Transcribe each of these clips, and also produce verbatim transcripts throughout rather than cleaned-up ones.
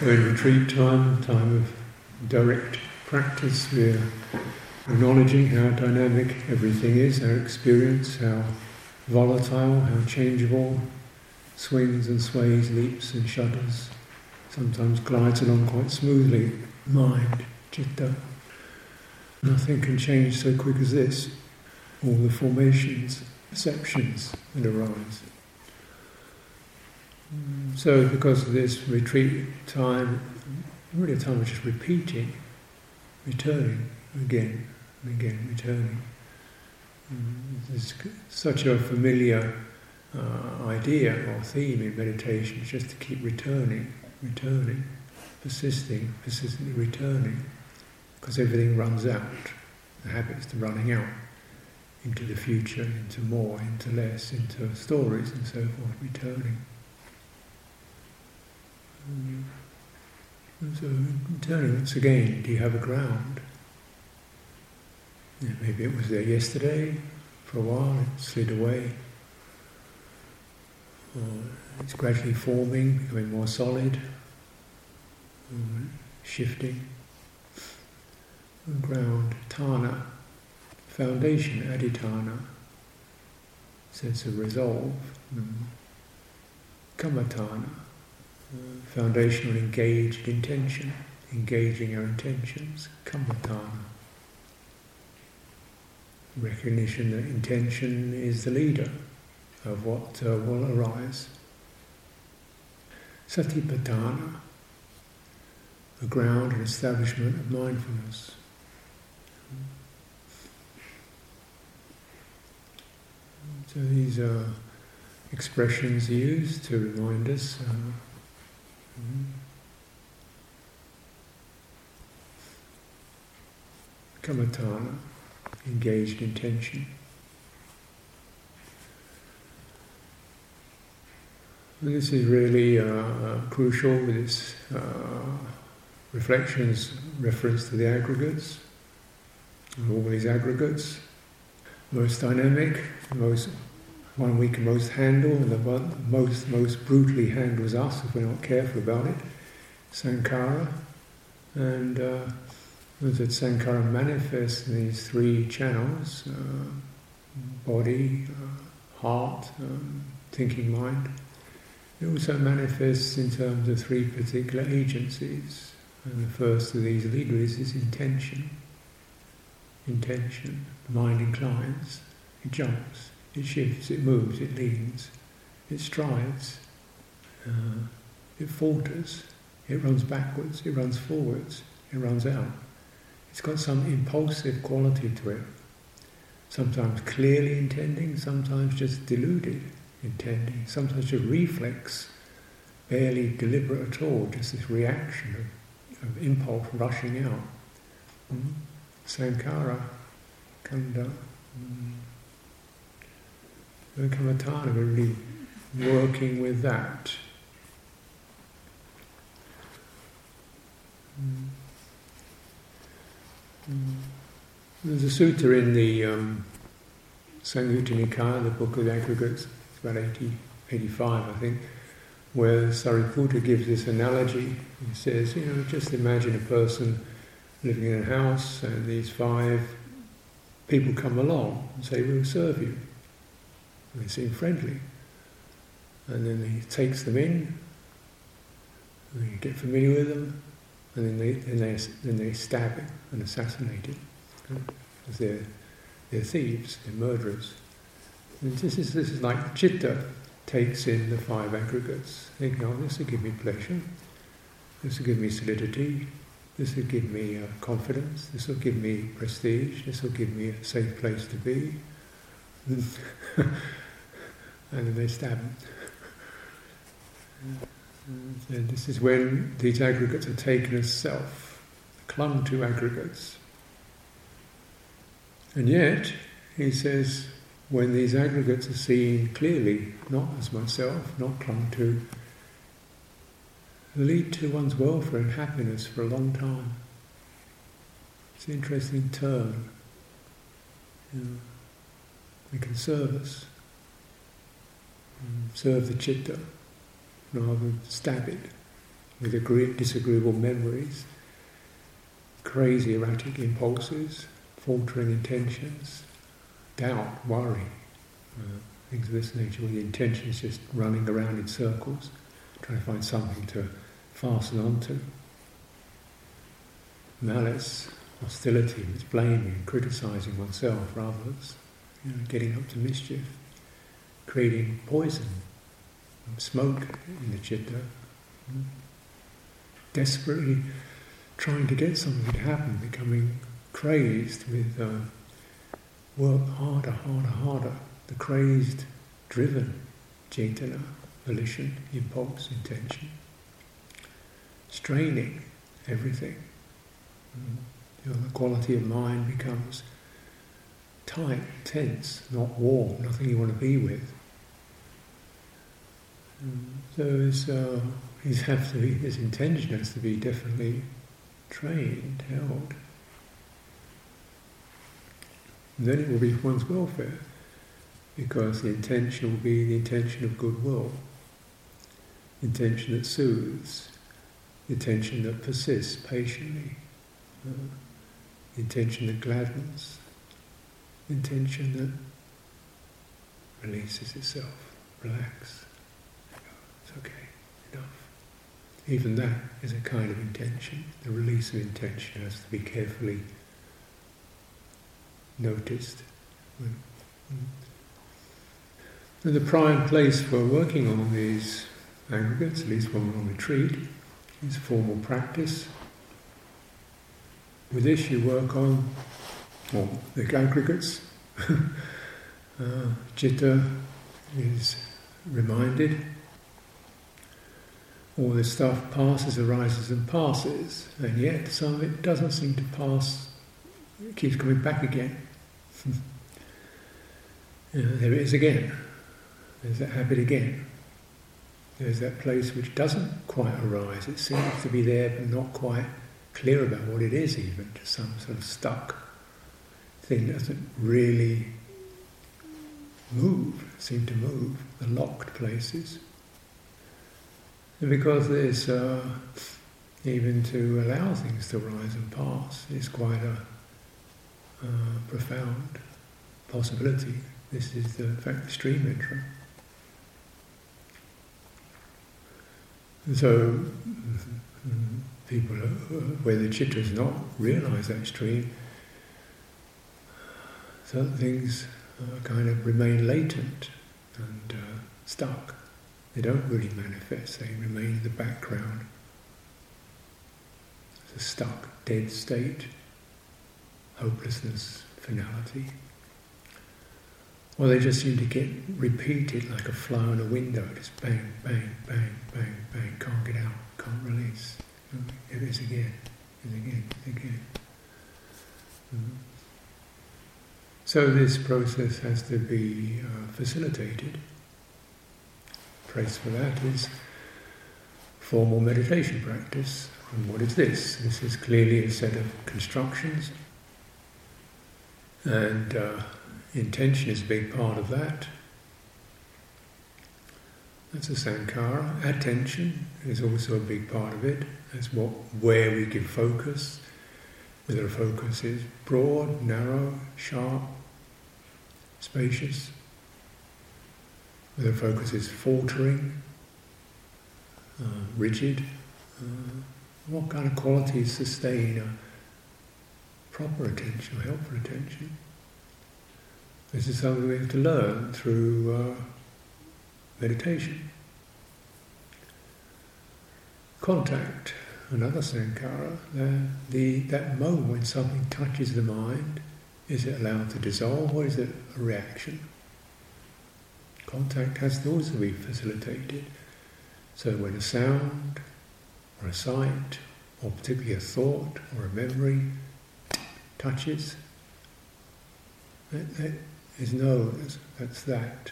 So in retreat time, time of direct practice, we're acknowledging how dynamic everything is, our experience, how volatile, how changeable, swings and sways, leaps and shudders, sometimes glides along quite smoothly. Mind, citta. Nothing can change so quick as this. All the formations, perceptions that arise. So because of this retreat time, really a time of just repeating, returning again and again, returning. There's such a familiar uh, idea or theme in meditation, just to keep returning, returning, persisting, persistently returning, because everything runs out. The habits are running out into the future, into more, into less, into stories and so forth, returning. And so returning once again, do you have a ground? Yeah, maybe it was there yesterday, for a while it slid away. Or it's gradually forming, becoming more solid, or shifting. And ground, tāna, foundation, adhitāna, sense of resolve. Mm. Kammaṭṭhāna, uh, foundational engaged intention, engaging our intentions, kammaṭṭhāna. Recognition that intention is the leader of what uh, will arise. Satipatthana, a ground and establishment of mindfulness. So these are expressions used to remind us. Uh, Kammaṭṭhāna, engaged intention. Well, this is really uh, uh, crucial. This uh, reflections reference to the aggregates, and all these aggregates, most dynamic, most one we can most handle, and the one most most brutally handles us if we're not careful about it. Sankara, and uh, that Sankara manifests in these three channels: uh, body, uh, heart, um, thinking mind. It also manifests in terms of three particular agencies, and the first of these leaders is intention. Intention, the mind inclines, it jumps, it shifts, it moves, it leans, it strives, uh, it falters, it runs backwards, it runs forwards, it runs out. It's got some impulsive quality to it, sometimes clearly intending, sometimes just deluded. Intending, sometimes a reflex, barely deliberate at all, just this reaction of, of impulse rushing out. Mm. Sankara, kanda, mm. Kammaṭṭhāna, we're really working with that. Mm. Mm. There's a sutta in the um, Saṃyutta Nikāya, the Book of the Aggregates, about eighty, eighty-five I think, where Sariputta gives this analogy. He says, you know, just imagine a person living in a house and these five people come along and say, we'll serve you. And they seem friendly. And then he takes them in, and you get familiar with them, and then they then they, then they stab him and assassinate him. Because they're, they're thieves, they're murderers. And this is this is like citta takes in the five aggregates, thinking, oh, this will give me pleasure, this will give me solidity, this will give me uh, confidence, this will give me prestige, this will give me a safe place to be. And then they stab him. And this is when these aggregates are taken as self, clung to aggregates. And yet, he says, when these aggregates are seen clearly, not as myself, not clung to, lead to one's welfare and happiness for a long time. It's an interesting turn. You know, we can serve us, serve the citta, rather than stab it, with agree- disagreeable memories, crazy erratic impulses, faltering intentions, doubt, worry, uh, things of this nature, where the intention is just running around in circles, trying to find something to fasten onto. Malice, hostility, it's blaming, criticising oneself or others, you know, getting up to mischief, creating poison, smoke in the citta, desperately trying to get something to happen, becoming crazed with uh, work harder, harder, harder, the crazed, driven jintana, volition, impulse, intention, straining everything. Mm. You know, the quality of mind becomes tight, tense, not warm, nothing you want to be with. Mm. So his uh, have to be, his intention has to be definitely trained, held. And then it will be for one's welfare, because the intention will be the intention of goodwill, the intention that soothes, the intention that persists patiently, uh, the intention that gladdens, the intention that releases itself, relax, it's okay, enough. Even that is a kind of intention. The release of intention has to be carefully noticed. And the prime place for working on these aggregates, at least when we're on retreat, is formal practice. With this you work on, well, the aggregates. uh, citta is reminded. All this stuff passes, arises and passes, and yet some of it doesn't seem to pass, it keeps coming back again. You know, there it is again, there's that habit again, there's that place which doesn't quite arise, it seems to be there but not quite clear about what it is even, just some sort of stuck thing that doesn't really move, seem to move, the locked places. And because there's, uh, even to allow things to rise and pass is quite a uh, profound possibility. This is the, in fact, the stream entrance. And so, people where the citta does not realise that stream, certain things uh, kind of remain latent and uh, stuck. They don't really manifest, they remain in the background. It's a stuck, dead state, hopelessness, finality. Or they just seem to get repeated like a fly on a window, just bang, bang, bang, bang, bang, can't get out, can't release. It is again, it is again, it is again. Mm. So this process has to be uh, facilitated. Place for that is formal meditation practice. And what is this? This is clearly a set of constructions, and uh, intention is a big part of that. That's a sankara. Attention is also a big part of it. That's what, where we give focus, whether a focus is broad, narrow, sharp, spacious. The focus is faltering, uh, rigid. Uh, what kind of qualities sustain a proper attention, or helpful attention? This is something we have to learn through uh, meditation. Contact, another sankara. The, the, that moment when something touches the mind, is it allowed to dissolve, or is it a reaction? Contact has to also be facilitated. So when a sound, or a sight, or particularly a thought, or a memory touches, that, that is known as, that's that.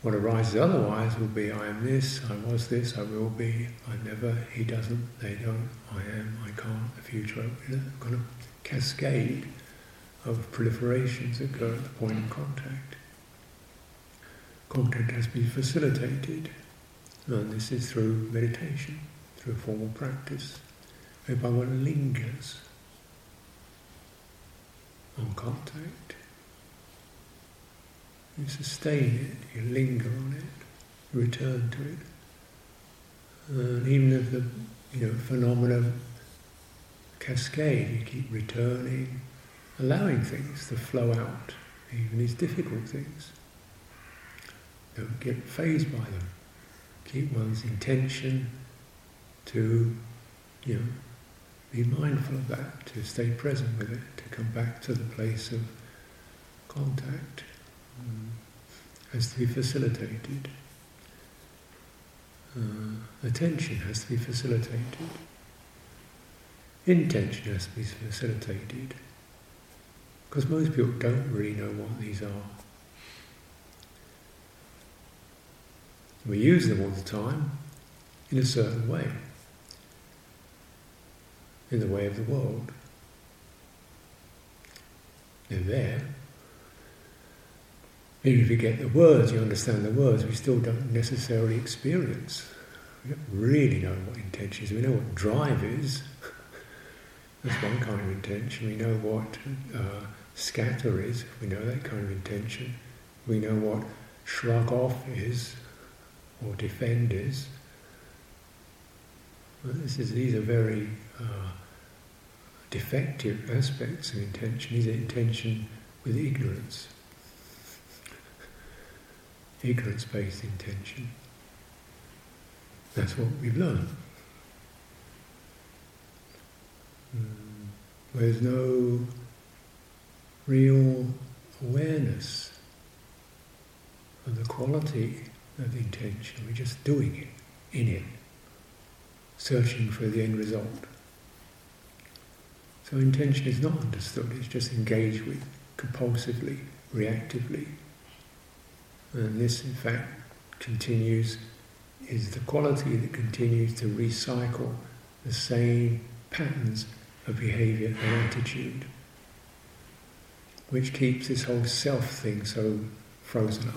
What arises otherwise will be, I am this, I was this, I will be, I never, he doesn't, they don't, I am, I can't, the future, you know, kind of cascade of proliferations that go at the point of contact. Contact has to be facilitated. And this is through meditation, through formal practice, whereby one lingers on contact. You sustain it, you linger on it, you return to it. And even if the you know, phenomena cascade, you keep returning, allowing things to flow out, even these difficult things. Don't get fazed by them. Keep one's intention to, you know, be mindful of that, to stay present with it, to come back to the place of contact, um, has to be facilitated. Uh, attention has to be facilitated. Intention has to be facilitated. Because most people don't really know what these are. We use them all the time in a certain way, in the way of the world. They're there. Even if you get the words, you understand the words, we still don't necessarily experience. We don't really know what intention is. We know what drive is. That's one kind of intention. We know what uh, scatter is. We know that kind of intention. We know what shrug off is, or defend is. Well, this is, these are very uh, defective aspects of intention. These are intention with ignorance. Ignorance-based intention. That's what we've learned. Mm. There's no real awareness of the quality of intention. We're just doing it, in it, searching for the end result. So intention is not understood, it's just engaged with compulsively, reactively. And this, in fact, continues, is the quality that continues to recycle the same patterns of behaviour and attitude, which keeps this whole self thing so frozen up.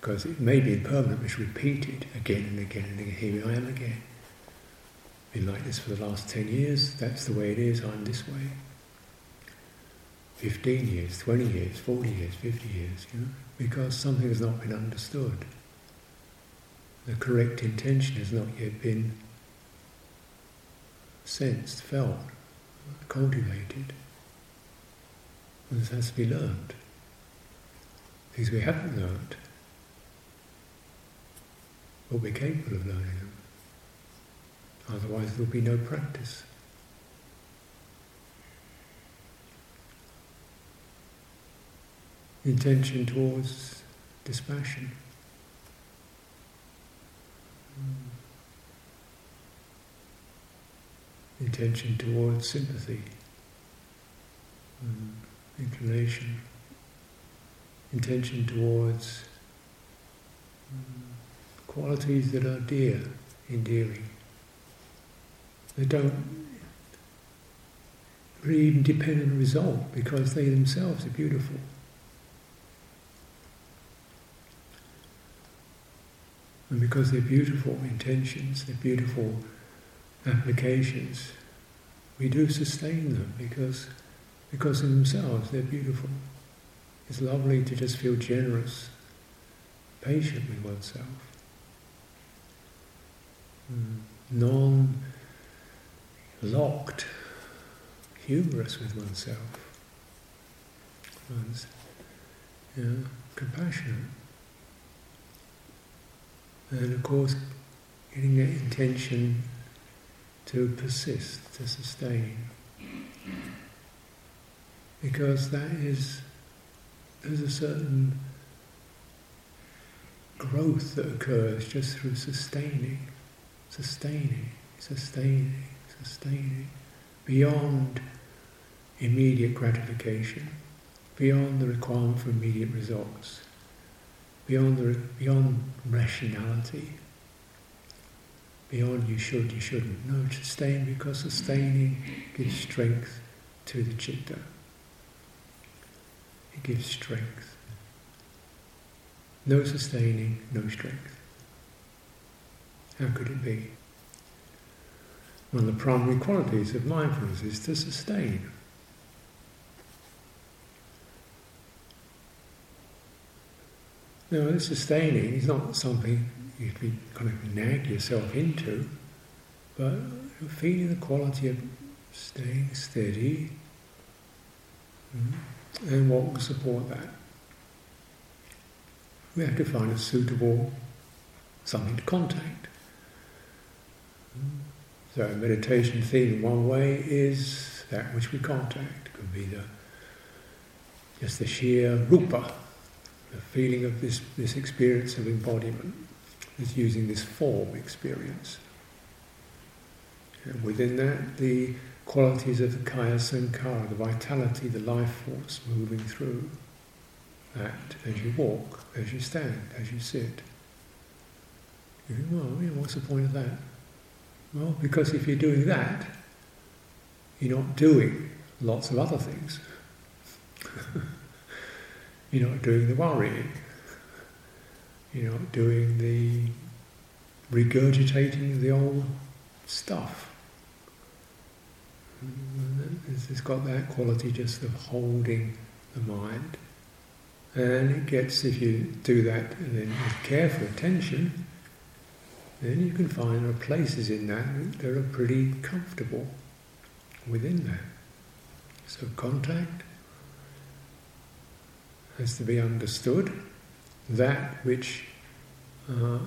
Because it may be impermanent, it's repeated again and again and again. Here I am again. Been like this for the last ten years, that's the way it is, I'm this way. fifteen years, twenty years, forty years, fifty years, you know, because something has not been understood. The correct intention has not yet been sensed, felt, cultivated. And this has to be learned. Things we haven't learned, but we're capable of learning them. Otherwise there will be no practice. Intention towards dispassion. Intention towards sympathy. Inclination. Intention towards qualities that are dear, endearing. They don't really even depend on the result because they themselves are beautiful. And because they're beautiful intentions, they're beautiful applications, we do sustain them because, because in themselves they're beautiful. It's lovely to just feel generous, patient with oneself. Mm. Non-locked, humorous with oneself. One's, you know, compassionate. And of course, getting that intention to persist, to sustain. Because that is, there's a certain growth that occurs just through sustaining, sustaining, sustaining, sustaining, beyond immediate gratification, beyond the requirement for immediate results. Beyond the, beyond rationality, beyond you should, you shouldn't. No, sustain, because sustaining gives strength to the citta. It gives strength. no sustaining, no strength. How could it be? One of the primary qualities of mindfulness is to sustain. Now, this sustaining is not something you have to kind of nag yourself into, but you're feeling the quality of staying steady, and what will support that? We have to find a suitable something to contact. So a meditation theme in one way is that which we contact. It could be the just the sheer rupa, the feeling of this, this experience of embodiment, is using this form experience. And within that, the qualities of the kaya sankhara, the vitality, the life force moving through that as you walk, as you stand, as you sit. You think, well, you know, what's the point of that? Well, because if you're doing that, you're not doing lots of other things. You're not doing the worrying. You're not doing the regurgitating the old stuff. It's got that quality just of holding the mind. And it gets, if you do that and then with careful attention, then you can find there are places in that that are pretty comfortable within that. So contact has to be understood. That which uh,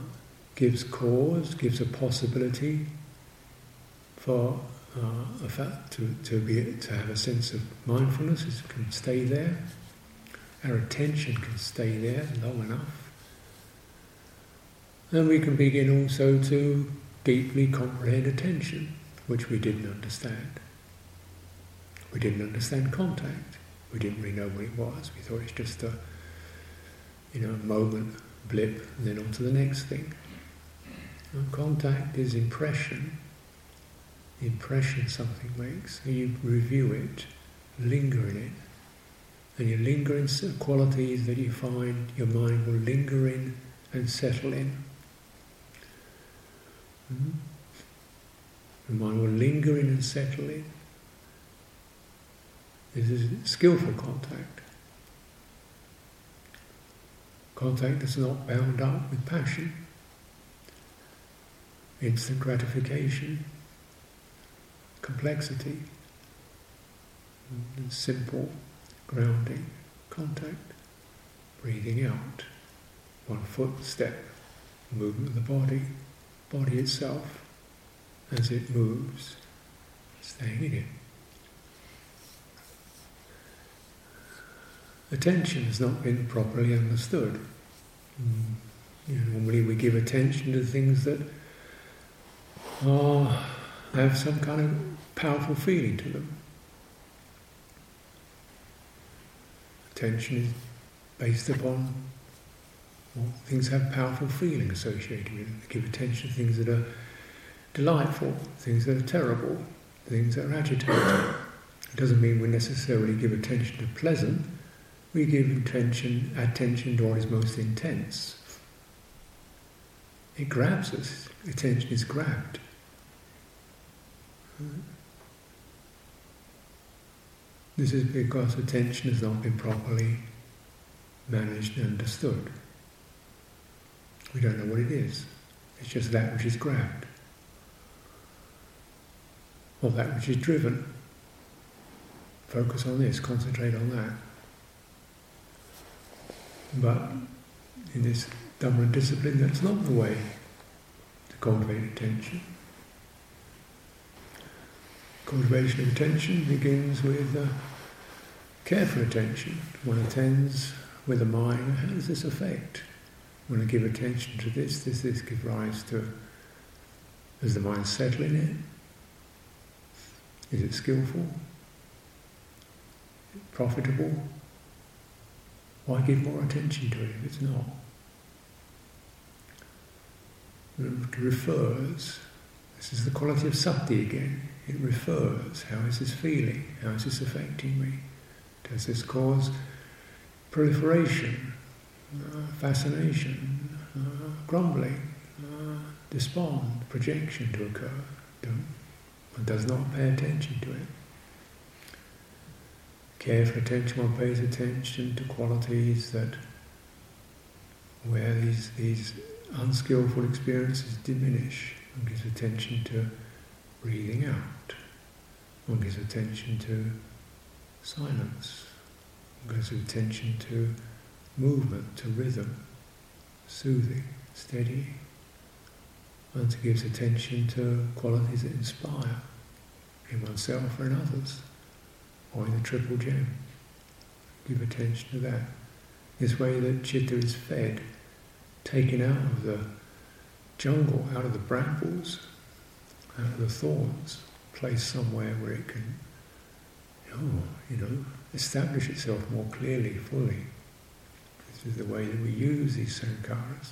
gives cause, gives a possibility for uh, a fact to, to be to have a sense of mindfulness, it can stay there. Our attention can stay there long enough. And we can begin also to deeply comprehend attention, which we didn't understand. We didn't understand contact. We didn't really know what it was. We thought it's just a, you know, a moment, blip, and then on to the next thing. And contact is impression. The impression something makes. And you review it, linger in it, and you linger in qualities that you find your mind will linger in and settle in. Mm-hmm. The mind will linger in and settle in. This is skillful contact. Contact that's not bound up with passion, instant gratification, complexity, and simple grounding contact. Breathing out, one footstep, movement of the body, body itself as it moves, staying in it. Attention has not been properly understood. Mm. You know, normally we give attention to things that are, have some kind of powerful feeling to them. Attention is based upon well, things have powerful feeling associated with them. We give attention to things that are delightful, things that are terrible, things that are agitating. It doesn't mean we necessarily give attention to pleasant. We give attention, attention to what is most intense. It grabs us. Attention is grabbed. This is because attention has not been properly managed and understood. We don't know what it is. It's just that which is grabbed, or that which is driven. Focus on this, concentrate on that. But in this Dhamma discipline, that's not the way to cultivate attention. Cultivation of attention begins with uh, careful attention. One attends with a mind, how does this affect? When I give attention to this, this, this gives rise to, does the mind settle in it? Is it skillful? Is it profitable? Why give more attention to it if it's not? It refers. This is the quality of sati again. It refers. How is this feeling? How is this affecting me? Does this cause proliferation? uh, fascination, uh, grumbling, uh, despond, projection to occur. One does not pay attention to it. Careful attention, one pays attention to qualities that where these these unskillful experiences diminish. One gives attention to breathing out. One gives attention to silence. One gives attention to movement, to rhythm, soothing, steady. One gives attention to qualities that inspire in oneself or in others, or in the triple gem. Give attention to that. This way that citta is fed, taken out of the jungle, out of the brambles, out of the thorns, placed somewhere where it can, oh, you know, establish itself more clearly, fully. This is the way that we use these sankharas.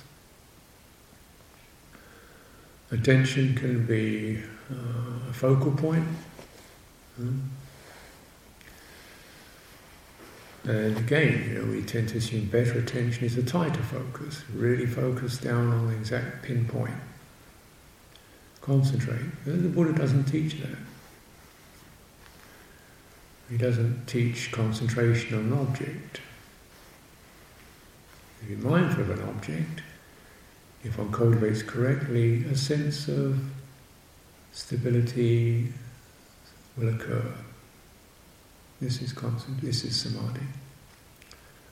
Attention can be uh, a focal point, hmm? and again, you know, we tend to assume better attention is a tighter focus, really focus down on the exact pinpoint, concentrate. The Buddha doesn't teach that. He doesn't teach concentration on an object. If you're mindful of an object, if one cultivates correctly, a sense of stability will occur. This is constant, this is samadhi.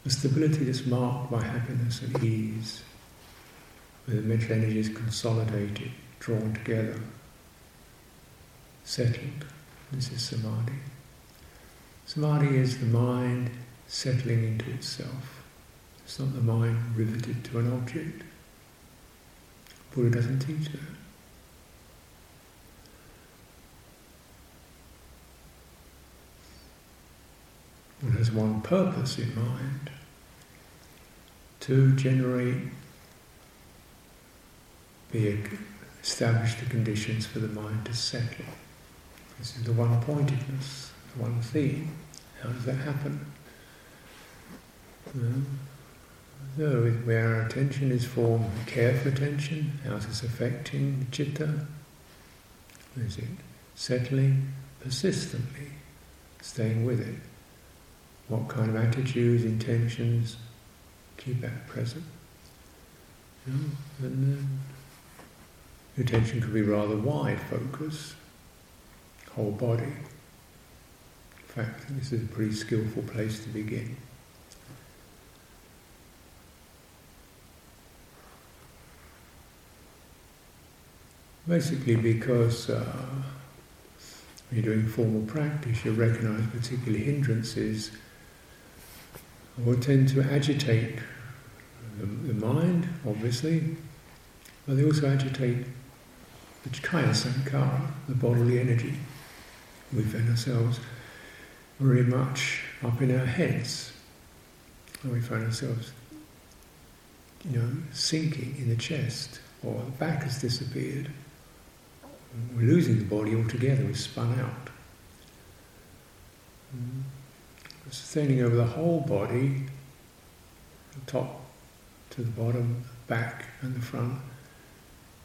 A stability that's marked by happiness and ease, where the mental energy is consolidated, drawn together, settled. This is samadhi. Samadhi is the mind settling into itself. It's not the mind riveted to an object. Buddha doesn't teach that. One has one purpose in mind, to generate, be a, establish the conditions for the mind to settle. This is the one-pointedness, the one theme. How does that happen? Mm. So, where our attention is formed, careful attention, how is this affecting the citta? Is it settling persistently, staying with it? What kind of attitudes, intentions, keep that present? You know, and then your attention could be rather wide focus, whole body. In fact, this is a pretty skillful place to begin. Basically because uh, when you're doing formal practice, you recognise particular hindrances or tend to agitate the, the mind, obviously, but they also agitate the kaya sankhara, the bodily energy. We find ourselves very much up in our heads, and we find ourselves, you know, sinking in the chest, or the back has disappeared. We're losing the body altogether, we've spun out. Mm. Sustaining over the whole body, the top to the bottom, the back and the front,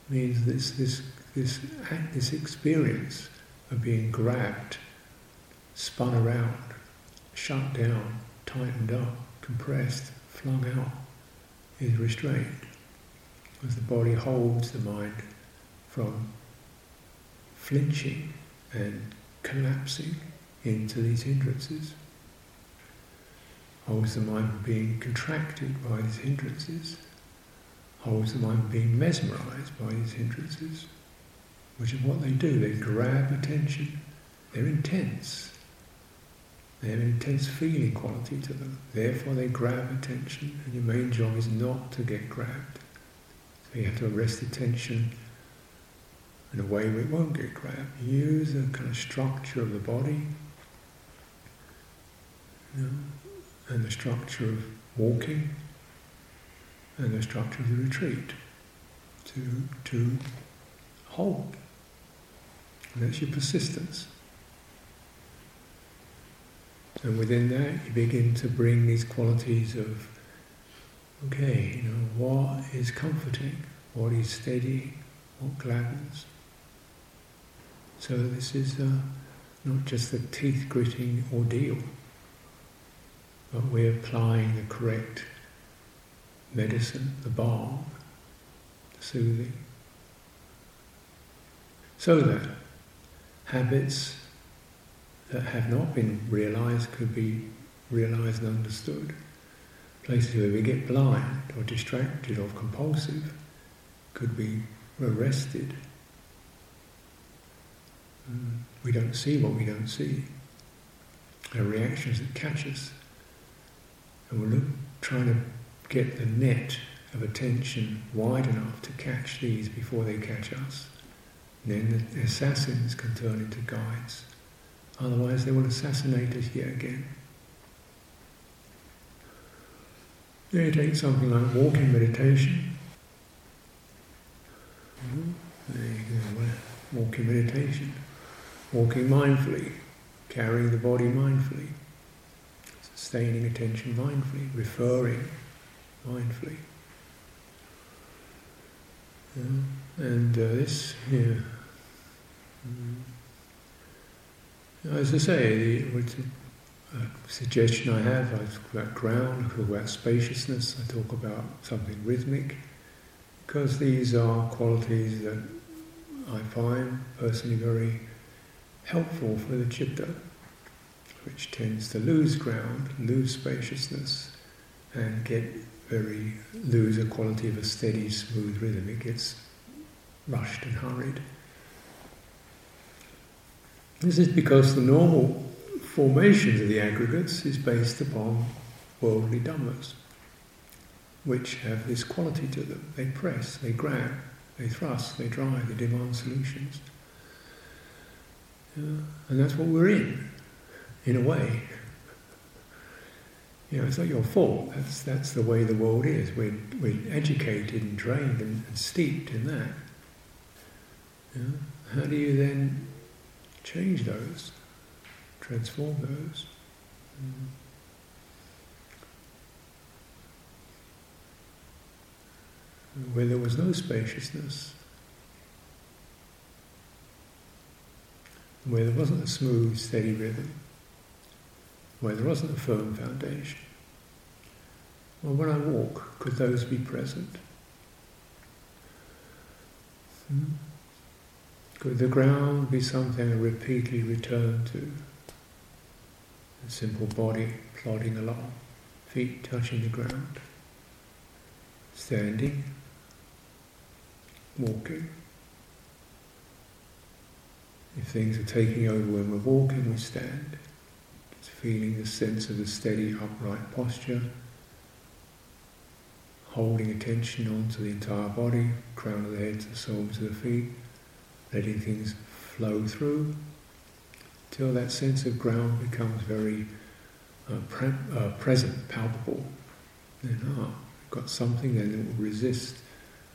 means this this this act, this experience of being grabbed, spun around, shut down, tightened up, compressed, flung out, is restrained. Because the body holds the mind from flinching and collapsing into these hindrances. Holds the mind being contracted by these hindrances. Holds the mind being mesmerized by these hindrances, which is what they do. They grab attention. They're intense. They have an intense feeling quality to them. Therefore they grab attention, and your main job is not to get grabbed. So you have to arrest attention in a way where it won't get grabbed. Use the kind of structure of the body, you know, and the structure of walking, and the structure of the retreat to to hold. And that's your persistence. And within that, you begin to bring these qualities of okay, you know, what is comforting, what is steady, what gladdens. So this is uh, not just the teeth-gritting ordeal, but we're applying the correct medicine, the balm, the soothing, so that habits that have not been realised could be realised and understood. Places where we get blind or distracted or compulsive could be arrested. Mm. We don't see what we don't see. There are reactions that catch us. And we're look, trying to get the net of attention wide enough to catch these before they catch us. And then the assassins can turn into guides. Otherwise they will assassinate us yet again. You take something like walking meditation. There you go, walking meditation. Walking mindfully, carrying the body mindfully, sustaining attention mindfully, referring mindfully. Yeah. And uh, this, yeah. Mm. As I say, it would. A suggestion I have, I talk about ground, I talk about spaciousness, I talk about something rhythmic, because these are qualities that I find personally very helpful for the citta, which tends to lose ground, lose spaciousness, and get very, lose a quality of a steady, smooth rhythm. It gets rushed and hurried. This is because the normal formations of the aggregates is based upon worldly dhammas, which have this quality to them. They press, they grab, they thrust, they drive, they demand solutions. Yeah. And that's what we're in, in a way. You know, it's not your fault, that's that's the way the world is. We're, we're educated and trained and, and steeped in that. Yeah. How do you then change those? Transform those. Mm. Where there was no spaciousness, where there wasn't a smooth, steady rhythm, where there wasn't a firm foundation. Well, when I walk, could those be present? Mm. Could the ground be something I repeatedly return to? A simple body plodding along, feet touching the ground, standing, walking. If things are taking over when we're walking, we stand. Just feeling the sense of a steady, upright posture, holding attention onto the entire body, crown of the head to the soles of the feet, letting things flow through, till that sense of ground becomes very uh, pre- uh, present, palpable. Then, ah, we've got something then that will resist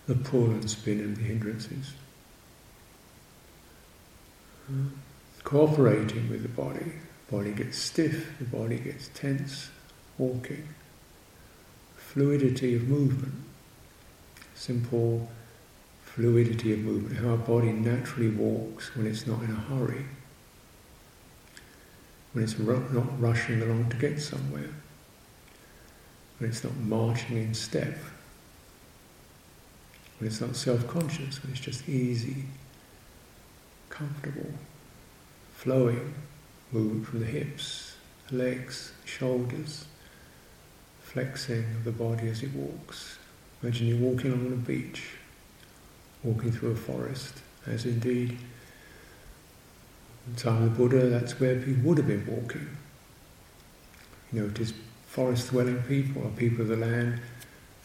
the pull and spin and the hindrances. Uh, cooperating with the body. The body gets stiff, the body gets tense, walking. Fluidity of movement. Simple fluidity of movement. How our body naturally walks when it's not in a hurry. When it's not rushing along to get somewhere, when it's not marching in step, when it's not self-conscious, when it's just easy, comfortable, flowing, moving from the hips, legs, shoulders, flexing of the body as it walks. Imagine you're walking along a beach, walking through a forest, as indeed in the time of the Buddha, that's where people would have been walking. You notice forest-dwelling people or people of the land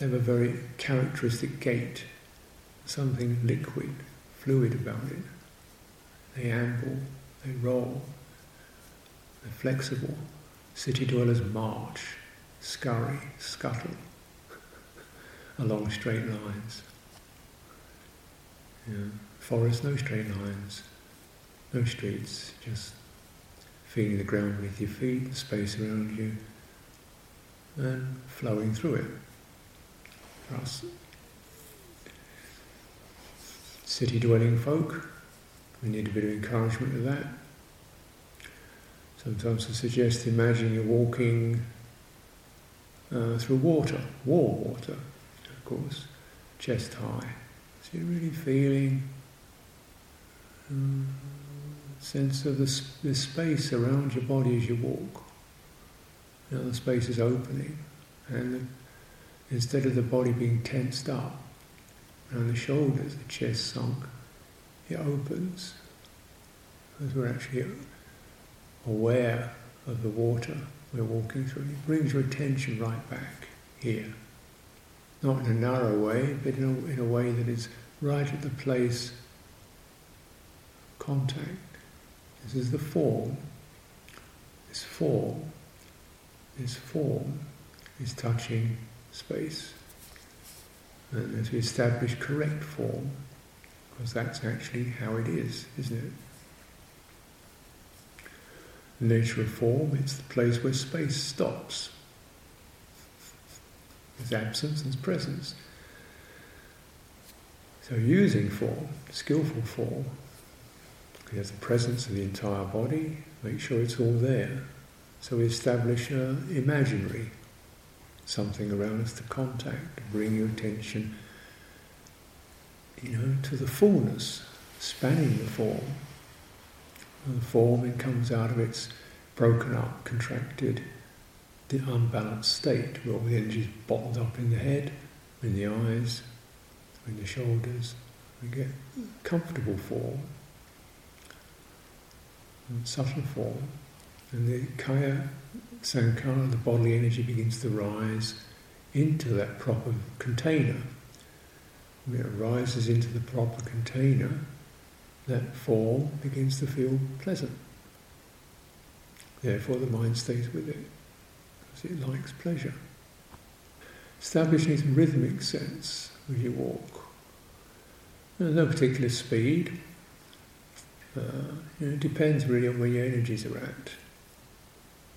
have a very characteristic gait, something liquid, fluid about it. They amble, they roll, they're flexible. City dwellers march, scurry, scuttle along straight lines. Yeah. Forest, no straight lines. No streets, just feeling the ground beneath your feet, the space around you, and flowing through it. for us city dwelling folk. We need a bit of encouragement of that. Sometimes I suggest imagining you're walking uh, through water, warm water, of course, chest high. So you're really feeling a um, sense of the, the space around your body as you walk. You know, the space is opening, and the, instead of the body being tensed up around the shoulders, the chest sunk, it opens as we're actually aware of the water we're walking through. It brings your attention right back here. Not in a narrow way, but in a, in a way that is right at the place of contact. This is the form. This form, this form is touching space. And as we establish correct form, because that's actually how it is, isn't it? The nature of form, it's the place where space stops. There's absence and presence. So using form, skillful form, there's the presence of the entire body, make sure it's all there. So we establish an imaginary something around us to contact, bring your attention, you know, to the fullness, spanning the form. And the form, it comes out of its broken up, contracted, the unbalanced state, where all the energy is bottled up in the head, in the eyes, in the shoulders. We get comfortable form, and subtle form, and the kaya sankhara, the bodily energy, begins to rise into that proper container. When it rises into the proper container, that form begins to feel pleasant. Therefore the mind stays with it, because it likes pleasure. Establishing its rhythmic sense as you walk. There's no particular speed. Uh, you know, it depends really on where your energies are at.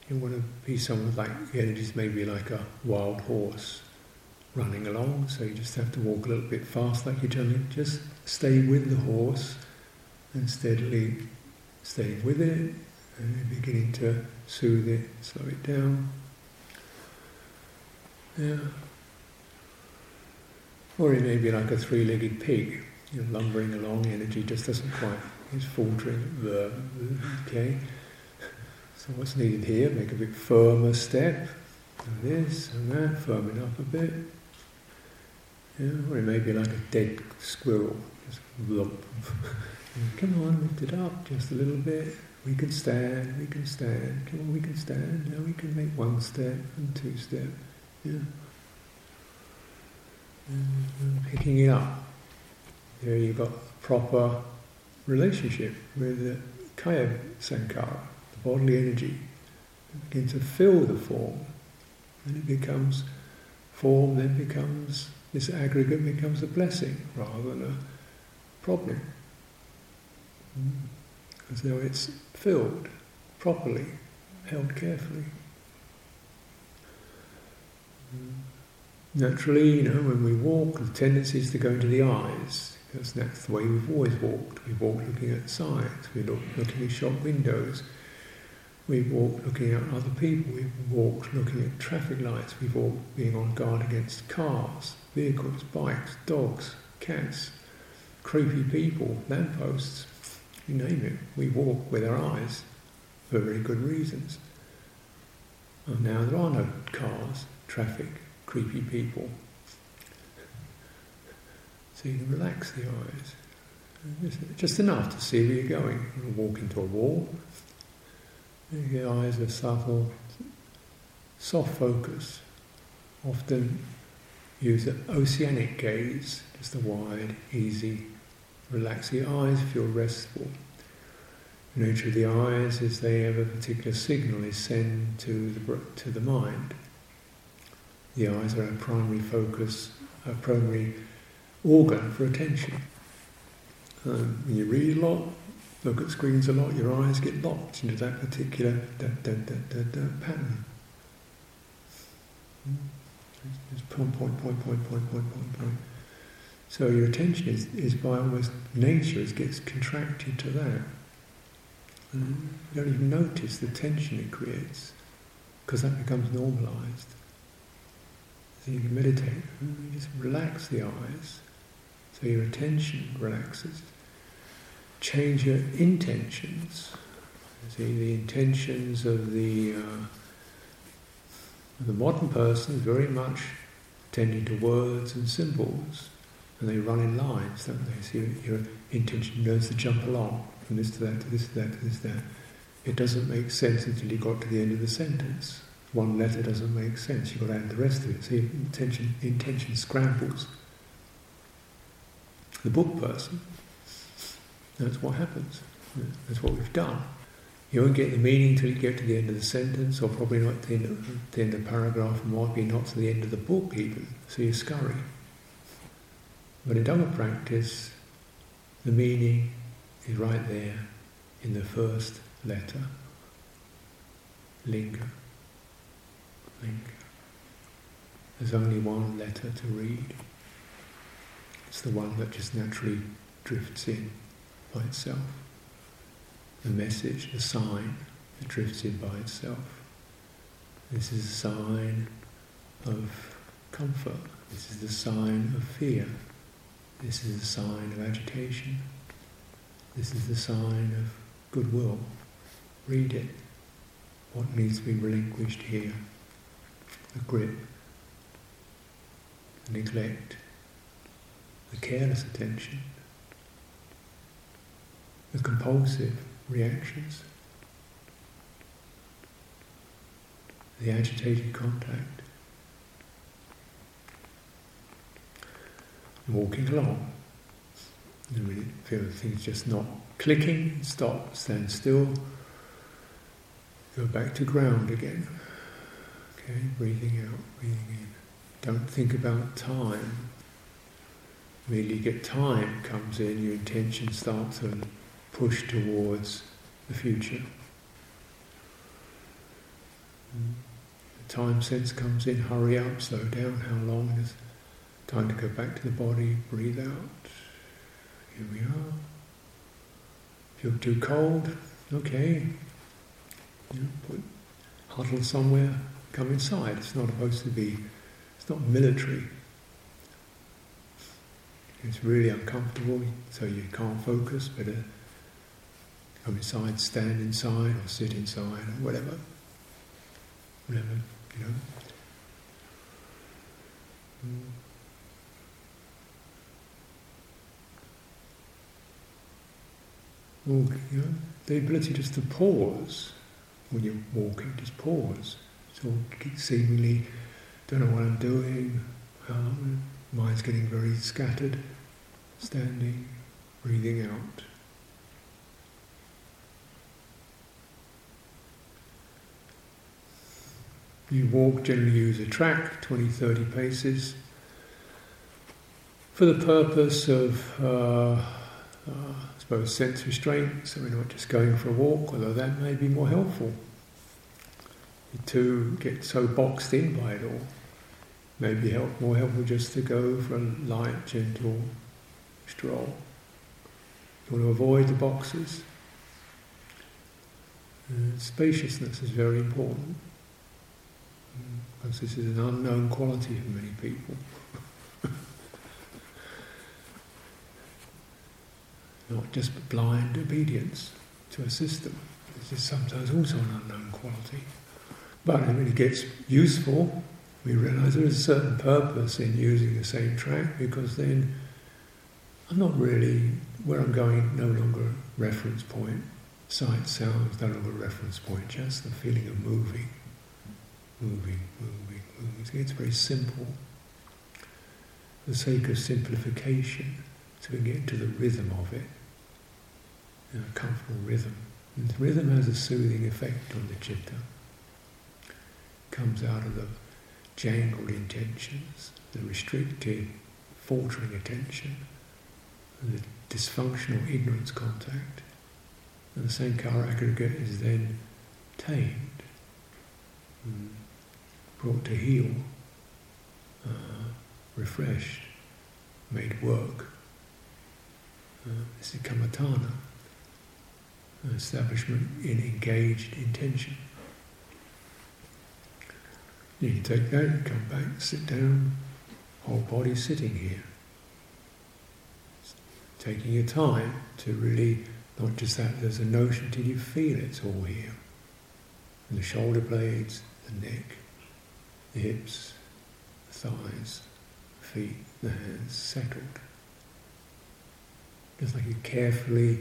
You want to be someone like, the energies may be like a wild horse running along, so you just have to walk a little bit fast like you're telling. Just stay with the horse, and steadily staying with it, and beginning to soothe it, slow it down. Yeah. Or it may be like a three-legged pig, you know, lumbering along, energy just doesn't quite, it's faltering, okay. So what's needed here, make a bit firmer step, and this and that, firming up a bit. Yeah. Or it may be like a dead squirrel, just lump. Come on, lift it up just a little bit. We can stand, we can stand. Come on, we can stand. Now we can make one step and two step. Yeah. And picking it up. There you've got a proper relationship with the kaya sankhara, the bodily energy. It begins to fill the form. And it becomes, form then becomes, this aggregate becomes a blessing rather than a problem. As though it's filled properly, held carefully. Naturally, you know, when we walk, the tendency is to go into the eyes, because that's the way we've always walked. We walk looking at signs, we look looking at shop windows, we walk looking at other people, we walk looking at traffic lights, we walk being on guard against cars, vehicles, bikes, dogs, cats, creepy people, lampposts. You name it, we walk with our eyes for very good reasons. And now there are no cars, traffic, creepy people. So you can relax the eyes. Just enough to see where you're going. You walk into a wall, your eyes are subtle, soft focus. Often use an oceanic gaze, just a wide, easy, relax the eyes, feel restful. The nature of the eyes is they have a particular signal they send to the to the mind. The eyes are our primary focus, our primary organ for attention. Um, when you read a lot, look at screens a lot, your eyes get locked into that particular da, da, da, da, da, pattern. Just point, point, point, point, point, point, point, point. So your attention is, is by almost nature, it gets contracted to that. And you don't even notice the tension it creates, because that becomes normalised. So you can meditate, and you just relax the eyes, so your attention relaxes. Change your intentions. See, the intentions of the uh, the modern person is very much tending to words and symbols, and they run in lines, don't they? So your, your intention knows to jump along from this to that, to this to that, to this to that. It doesn't make sense until you got to the end of the sentence. One letter doesn't make sense, you've got to add the rest of it. So your intention, intention scrambles. The book person, that's what happens. That's what we've done. You won't get the meaning until you get to the end of the sentence, or probably not to the end of the, end of the paragraph, and might be not to the end of the book even, so you scurry. But in Dhamma practice, the meaning is right there in the first letter. Linga. Linga. There's only one letter to read. It's the one that just naturally drifts in by itself. The message, the sign that drifts in by itself. This is a sign of comfort. This is the sign of fear. This is the sign of agitation. This is the sign of goodwill. Read it. What needs to be relinquished here? The grip, the neglect, the careless attention, the compulsive reactions, the agitated contact. Walking along, you really feel the thing's just not clicking, stop, stand still, go back to ground again. Okay, breathing out, breathing in. Don't think about time. Immediately get time comes in, your intention starts to push towards the future. The time sense comes in, hurry up, slow down, how long is time to go back to the body, breathe out. Here we are. Feel too cold, okay. You know, put, huddle somewhere, come inside. It's not supposed to be, it's not military. It's really uncomfortable, so you can't focus, better come inside, stand inside, or sit inside, or whatever. Whatever, you know. Mm. Walking, you know, the ability just to pause when you're walking, just pause. It's all seemingly, don't know what I'm doing, how long, mind's getting very scattered, standing, breathing out. You walk, generally use a track, twenty to thirty paces, for the purpose of uh, uh, I suppose sense restraint, so we're not just going for a walk, although that may be more helpful. You two get so boxed in by it all. Maybe help, more helpful just to go for a light, gentle stroll. You want to avoid the boxes. And spaciousness is very important, because this is an unknown quality for many people. Not just blind obedience to a system. This is sometimes also an unknown quality. But when it gets useful, we realise there is a certain purpose in using the same track, because then I'm not really, where I'm going, no longer reference point. Sight, sound, no longer reference point, just the feeling of moving, moving, moving, moving. So it's very simple. For the sake of simplification, so we get to the rhythm of it, in a comfortable rhythm. And the rhythm has a soothing effect on the citta. Comes out of the jangled intentions, the restricted, faltering attention, and the dysfunctional ignorance contact, and the Sankara aggregate is then tamed, mm. brought to heel, uh, refreshed, made work. Uh, this is kammaṭṭhāna, establishment in engaged intention. You can take that and come back, sit down, whole body sitting here. Taking your time to really, not just that, there's a notion till you feel it's all here. And the shoulder blades, the neck, the hips, the thighs, the feet, the hands, settled. Just like you're carefully,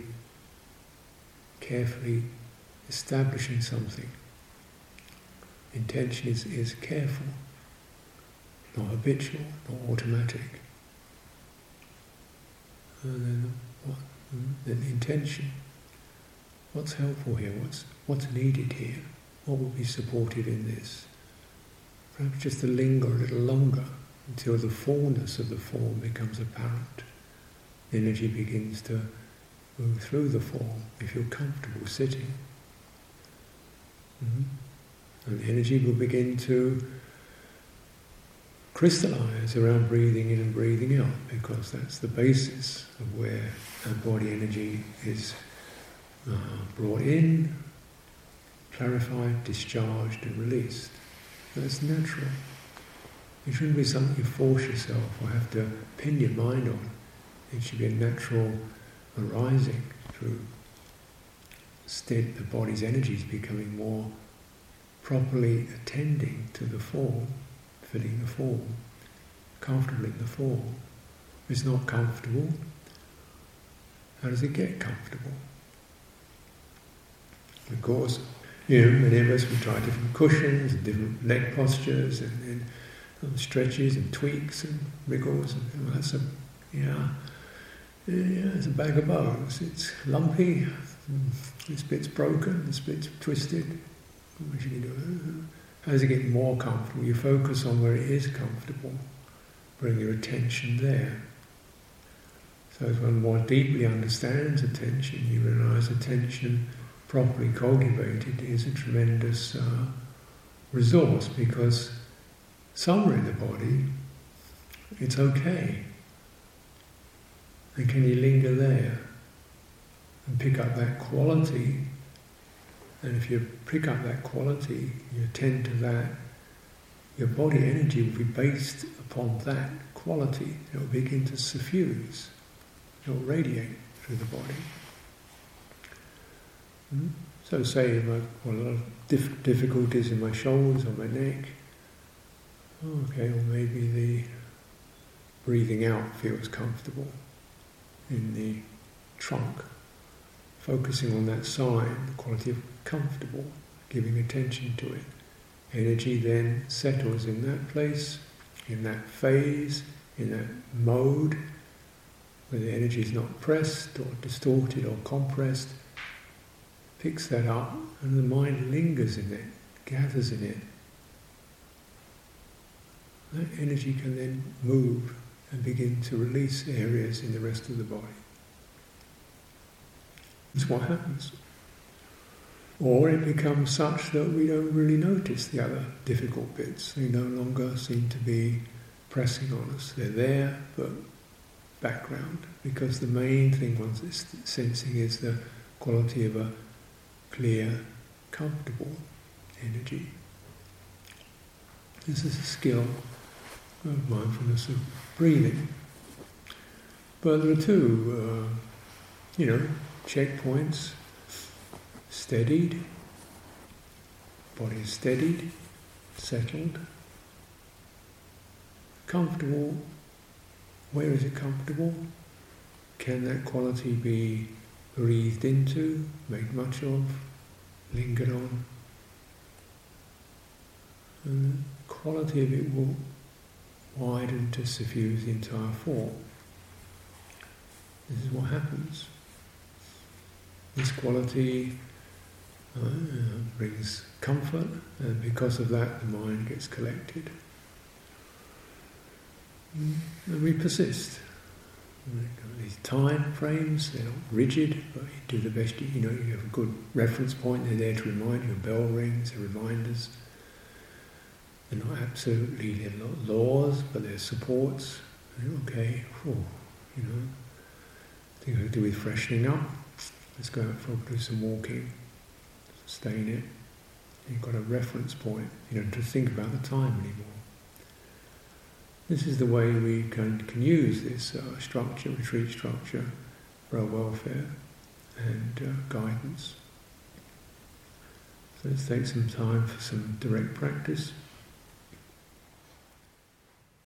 carefully establishing something. Intention is, is careful, not habitual, not automatic. And then what? Then the intention. What's helpful here? What's what's needed here? What will be supported in this? Perhaps just to linger a little longer until the fullness of the form becomes apparent. The energy begins to move through the form if you're comfortable sitting. Mm-hmm. And the energy will begin to crystallize around breathing in and breathing out, because that's the basis of where our body energy is uh, brought in, clarified, discharged and released. That's natural. It shouldn't be something you force yourself or have to pin your mind on. It should be a natural arising through stead, the body's energies becoming more properly attending to the form, filling the form, comfortable in the form. If it's not comfortable, how does it get comfortable? Of course, you know, many of us, we try different cushions and different neck postures and, and stretches and tweaks and wriggles, and well, that's a, yeah, yeah, it's a bag of bones. It's lumpy, this bit's broken, this bit's twisted. How does it get more comfortable? You focus on where it is comfortable, bring your attention there. So as one more deeply understands attention, you realise attention properly cultivated is a tremendous uh, resource, because somewhere in the body it's okay. And can you linger there and pick up that quality? And if you pick up that quality, you attend to that, your body energy will be based upon that quality. It will begin to suffuse, it will radiate through the body. Mm-hmm. So say I've got a lot of dif- difficulties in my shoulders or my neck, okay, or maybe the breathing out feels comfortable in the trunk. Focusing on that sign, the quality of comfortable, giving attention to it. Energy then settles in that place, in that phase, in that mode, where the energy is not pressed or distorted or compressed, picks that up, and the mind lingers in it, gathers in it. That energy can then move and begin to release areas in the rest of the body. That's what happens. Or it becomes such that we don't really notice the other difficult bits. They no longer seem to be pressing on us. They're there, but background. Because the main thing one's sensing is the quality of a clear, comfortable energy. This is a skill of mindfulness of breathing. But there are two, uh, you know, checkpoints: steadied, body is steadied, settled, comfortable. Where is it comfortable? Can that quality be breathed into, made much of, lingered on? And the quality of it will widen to suffuse the entire form. This is what happens. This quality uh, brings comfort, and because of that the mind gets collected. And we persist. These time frames, they're not rigid, but you do the best you, you know, you have a good reference point, they're there to remind you, bell rings, they're reminders. They're not absolutely, they're not laws, but they're supports. Okay, oh, you know, I think I have to do with freshening up. Let's go out for a do some walking, sustain it. You've got a reference point. You don't have to think about the time anymore. This is the way we can, can use this uh, structure, retreat structure, for our welfare and uh, guidance. So let's take some time for some direct practice.